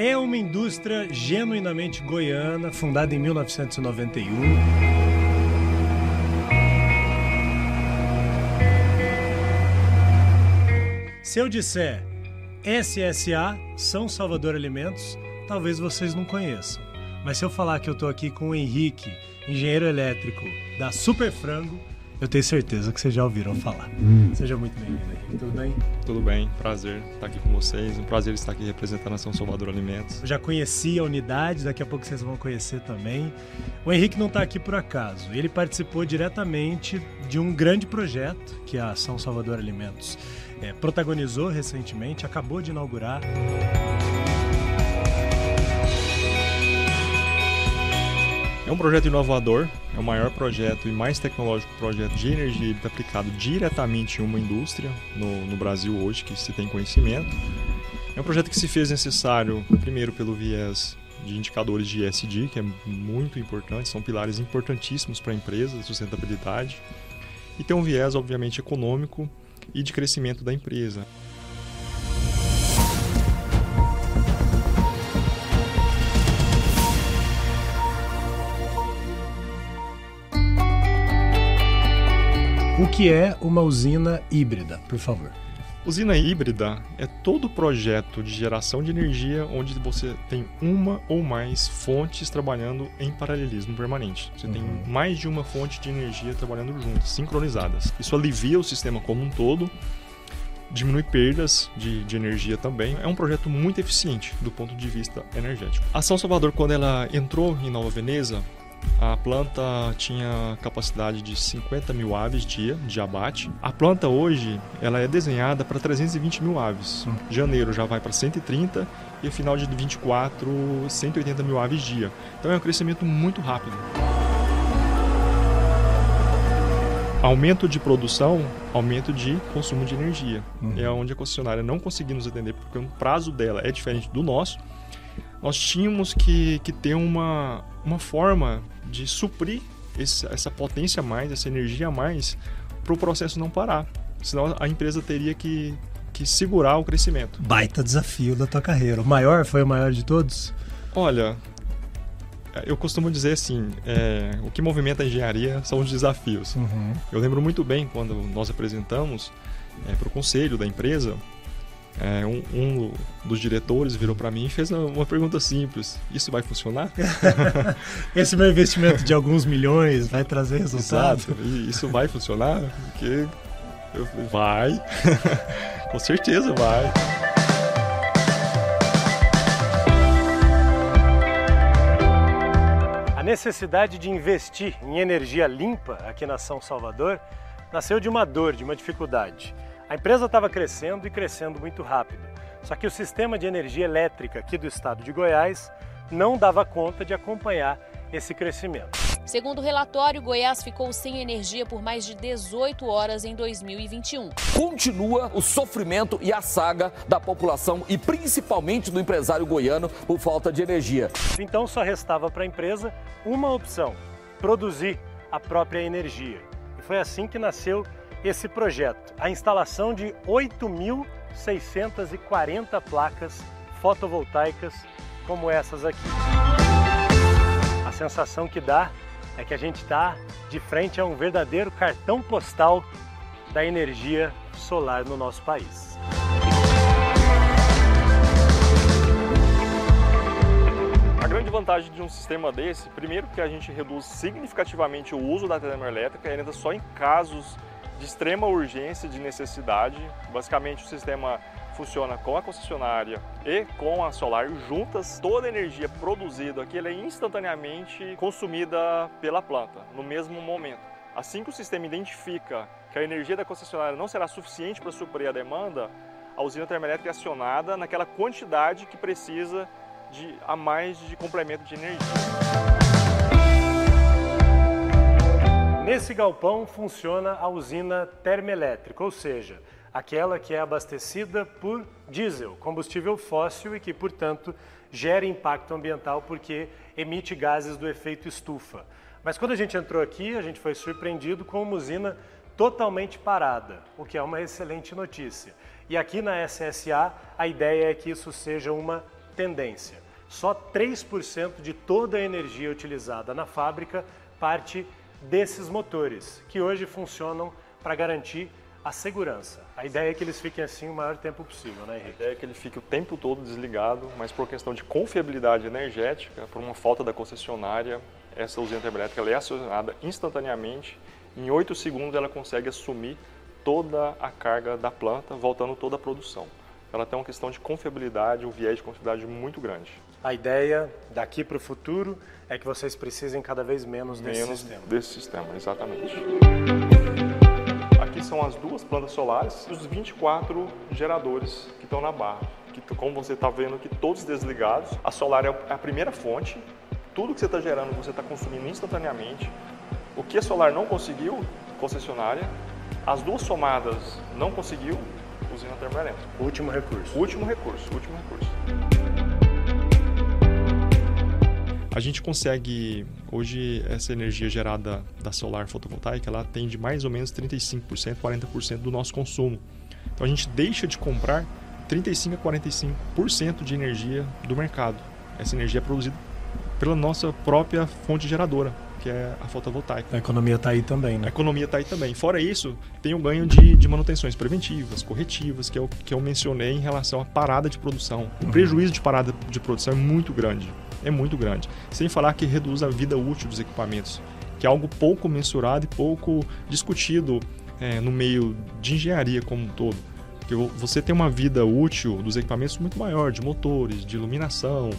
é uma indústria genuinamente goiana, fundada em 1991. Se eu disser SSA, São Salvador Alimentos, talvez vocês não conheçam. Mas se eu falar que eu estou aqui com o Henrique, engenheiro elétrico da Super Frango, eu tenho certeza que vocês já ouviram falar. Seja muito bem-vindo, Henrique. Tudo bem? Tudo bem. Prazer estar aqui com vocês. Um prazer estar aqui representando a São Salvador Alimentos. Eu já conheci a unidade, daqui a pouco vocês vão conhecer também. O Henrique não está aqui por acaso. Ele participou diretamente de um grande projeto que a São Salvador Alimentos protagonizou recentemente, acabou de inaugurar. É um projeto inovador, é o maior projeto e mais tecnológico projeto de energia aplicado diretamente em uma indústria no Brasil hoje, que se tem conhecimento. É um projeto que se fez necessário, primeiro, pelo viés de indicadores de ESG, que é muito importante, são pilares importantíssimos para a empresa, sustentabilidade, e tem um viés, obviamente, econômico, e de crescimento da empresa. O que é uma usina híbrida, por favor? Usina híbrida é todo projeto de geração de energia onde você tem uma ou mais fontes trabalhando em paralelismo permanente. Você tem mais de uma fonte de energia trabalhando juntas, sincronizadas. Isso alivia o sistema como um todo, diminui perdas de energia também. É um projeto muito eficiente do ponto de vista energético. A São Salvador, quando ela entrou em Nova Veneza, a planta tinha capacidade de 50 mil aves dia de abate. A planta hoje ela é desenhada para 320 mil aves. Janeiro já vai para 130 e final de 24, 180 mil aves dia. Então é um crescimento muito rápido. Aumento de produção, aumento de consumo de energia. É onde a concessionária não conseguiu nos atender porque o prazo dela é diferente do nosso. Nós tínhamos que ter uma forma de suprir essa potência a mais, essa energia a mais, para o processo não parar. Senão a empresa teria que segurar o crescimento. Baita desafio da tua carreira. Foi o maior de todos? Olha, eu costumo dizer assim, o que movimenta a engenharia são os desafios. Eu lembro muito bem quando nós apresentamos para o conselho da empresa. Um dos diretores virou para mim e fez uma pergunta simples: isso vai funcionar? Esse meu investimento de alguns milhões vai trazer resultado? Exato. E isso vai funcionar? Porque vai, com certeza vai. A necessidade de investir em energia limpa aqui na São Salvador nasceu de uma dor, de uma dificuldade. A empresa estava crescendo e crescendo muito rápido, só que o sistema de energia elétrica aqui do estado de Goiás não dava conta de acompanhar esse crescimento. Segundo o relatório, Goiás ficou sem energia por mais de 18 horas em 2021. Continua o sofrimento e a saga da população e principalmente do empresário goiano por falta de energia. Então só restava para a empresa uma opção: produzir a própria energia. E foi assim que nasceu esse projeto, a instalação de 8.640 placas fotovoltaicas como essas aqui. A sensação que dá é que a gente está de frente a um verdadeiro cartão postal da energia solar no nosso país. A grande vantagem de um sistema desse, primeiro que a gente reduz significativamente o uso da termoelétrica, ainda só em casos de extrema urgência, de necessidade. Basicamente, o sistema funciona com a concessionária e com a solar juntas. Toda a energia produzida aqui ela é instantaneamente consumida pela planta, no mesmo momento. Assim que o sistema identifica que a energia da concessionária não será suficiente para suprir a demanda, a usina termoelétrica é acionada naquela quantidade que precisa a mais de complemento de energia. Nesse galpão funciona a usina termoelétrica, ou seja, aquela que é abastecida por diesel, combustível fóssil e que, portanto, gera impacto ambiental porque emite gases do efeito estufa. Mas quando a gente entrou aqui, a gente foi surpreendido com uma usina totalmente parada, o que é uma excelente notícia. E aqui na SSA, a ideia é que isso seja uma tendência. Só 3% de toda a energia utilizada na fábrica parte desses motores, que hoje funcionam para garantir a segurança. A ideia é que eles fiquem assim o maior tempo possível, né, Henrique? A ideia é que ele fique o tempo todo desligado, mas por questão de confiabilidade energética, por uma falta da concessionária, essa usina termoelétrica ela é acionada instantaneamente. Em 8 segundos ela consegue assumir toda a carga da planta, voltando toda a produção. Ela tem uma questão de confiabilidade, um viés de confiabilidade muito grande. A ideia daqui para o futuro é que vocês precisem cada vez menos desse sistema, exatamente. Aqui são as 2 plantas solares e os 24 geradores que estão na barra. Que, como você está vendo aqui, todos desligados. A solar é a primeira fonte. Tudo que você está gerando, você está consumindo instantaneamente. O que a solar não conseguiu, concessionária. As 2 somadas não conseguiu, usina termoelétrica. Último recurso. Último recurso, último recurso. A gente consegue, hoje, essa energia gerada da solar fotovoltaica, ela atende mais ou menos 35%, 40% do nosso consumo. Então a gente deixa de comprar 35% a 45% de energia do mercado. Essa energia é produzida pela nossa própria fonte geradora, que é a fotovoltaica. A economia está aí também, né? A economia está aí também. Fora isso, tem o ganho de manutenções preventivas, corretivas, que eu mencionei em relação à parada de produção. O prejuízo de parada de produção é muito grande. É muito grande. Sem falar que reduz a vida útil dos equipamentos, que é algo pouco mensurado e pouco discutido no meio de engenharia como um todo. Porque você tem uma vida útil dos equipamentos muito maior, de motores, de iluminação,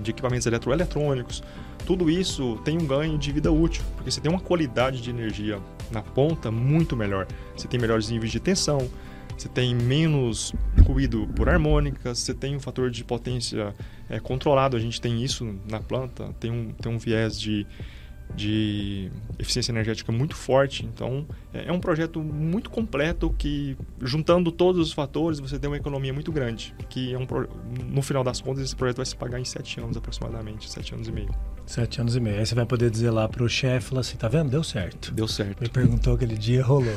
de equipamentos eletroeletrônicos. Tudo isso tem um ganho de vida útil, porque você tem uma qualidade de energia na ponta muito melhor. Você tem melhores níveis de tensão, você tem menos ruído por harmônicas, você tem um fator de potência controlado. A gente tem isso na planta, tem um viés de eficiência energética muito forte. Então, é um projeto muito completo que, juntando todos os fatores, você tem uma economia muito grande, que no final das contas esse projeto vai se pagar em 7 anos aproximadamente, 7 anos e meio. 7 anos e meio. Aí você vai poder dizer lá pro chefe, falar assim, tá vendo? Deu certo. Deu certo. Me perguntou aquele dia, rolou.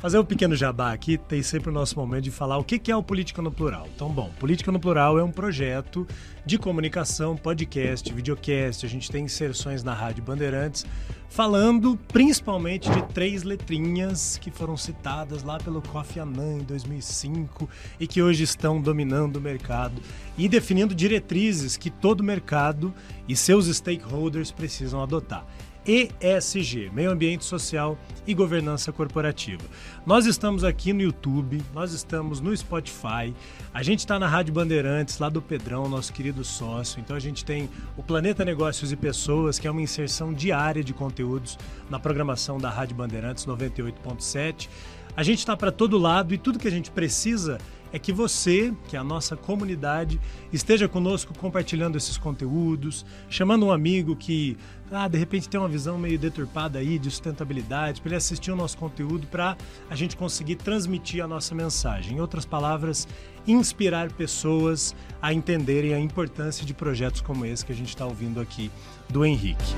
Fazer um pequeno jabá aqui, tem sempre o nosso momento de falar o que é o Política no Plural. Então, bom, Política no Plural é um projeto de comunicação, podcast, videocast, a gente tem inserções na Rádio Bandeirantes, falando principalmente de 3 letrinhas que foram citadas lá pelo Kofi Annan em 2005 e que hoje estão dominando o mercado e definindo diretrizes que todo mercado e seus stakeholders precisam adotar. ESG, Meio Ambiente Social e Governança Corporativa. Nós estamos aqui no YouTube, nós estamos no Spotify, a gente está na Rádio Bandeirantes, lá do Pedrão, nosso querido sócio. Então a gente tem o Planeta Negócios e Pessoas, que é uma inserção diária de conteúdos na programação da Rádio Bandeirantes 98.7. A gente está para todo lado e tudo que a gente precisa é que você, que é a nossa comunidade, esteja conosco compartilhando esses conteúdos, chamando um amigo que, de repente tem uma visão meio deturpada aí de sustentabilidade, para ele assistir o nosso conteúdo, para a gente conseguir transmitir a nossa mensagem. Em outras palavras, inspirar pessoas a entenderem a importância de projetos como esse que a gente está ouvindo aqui do Henrique.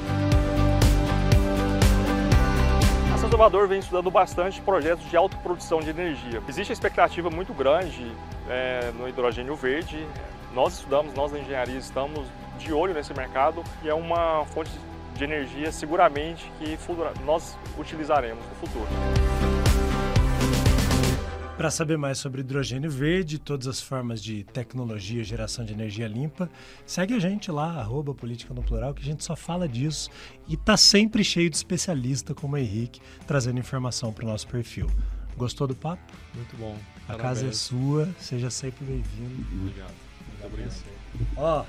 São Salvador vem estudando bastante projetos de autoprodução de energia. Existe a expectativa muito grande no hidrogênio verde. Nós da engenharia estamos de olho nesse mercado e é uma fonte de energia seguramente que nós utilizaremos no futuro. Para saber mais sobre hidrogênio verde e todas as formas de tecnologia e geração de energia limpa, segue a gente lá, @PoliticaNoPlural, que a gente só fala disso e está sempre cheio de especialista como o Henrique, trazendo informação para o nosso perfil. Gostou do papo? Muito bom. Parabéns. A casa é sua, seja sempre bem-vindo. Obrigado. Muito obrigado. Ó,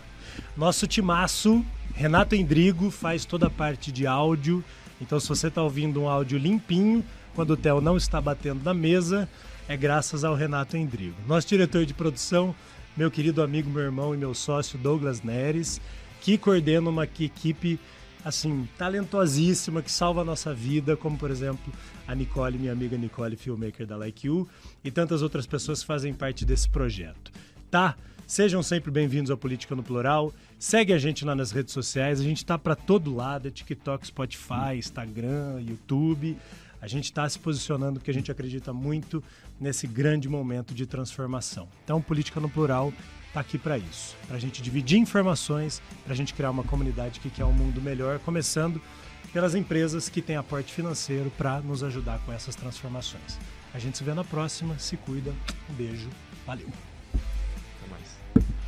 nosso timaço, Renato Endrigo, faz toda a parte de áudio. Então, se você está ouvindo um áudio limpinho, quando o Theo não está batendo na mesa, é graças ao Renato Endrigo. Nosso diretor de produção, meu querido amigo, meu irmão e meu sócio, Douglas Neres, que coordena uma equipe assim, talentosíssima, que salva a nossa vida, como, por exemplo, a Nicole, minha amiga Nicole, filmmaker da Like You, e tantas outras pessoas que fazem parte desse projeto. Tá? Sejam sempre bem-vindos ao Política no Plural. Segue a gente lá nas redes sociais. A gente tá para todo lado, TikTok, Spotify, Instagram, YouTube. A gente está se posicionando porque a gente acredita muito nesse grande momento de transformação. Então, Política no Plural está aqui para isso, para a gente dividir informações, para a gente criar uma comunidade que quer um mundo melhor, começando pelas empresas que têm aporte financeiro para nos ajudar com essas transformações. A gente se vê na próxima, se cuida, um beijo, valeu! Até mais.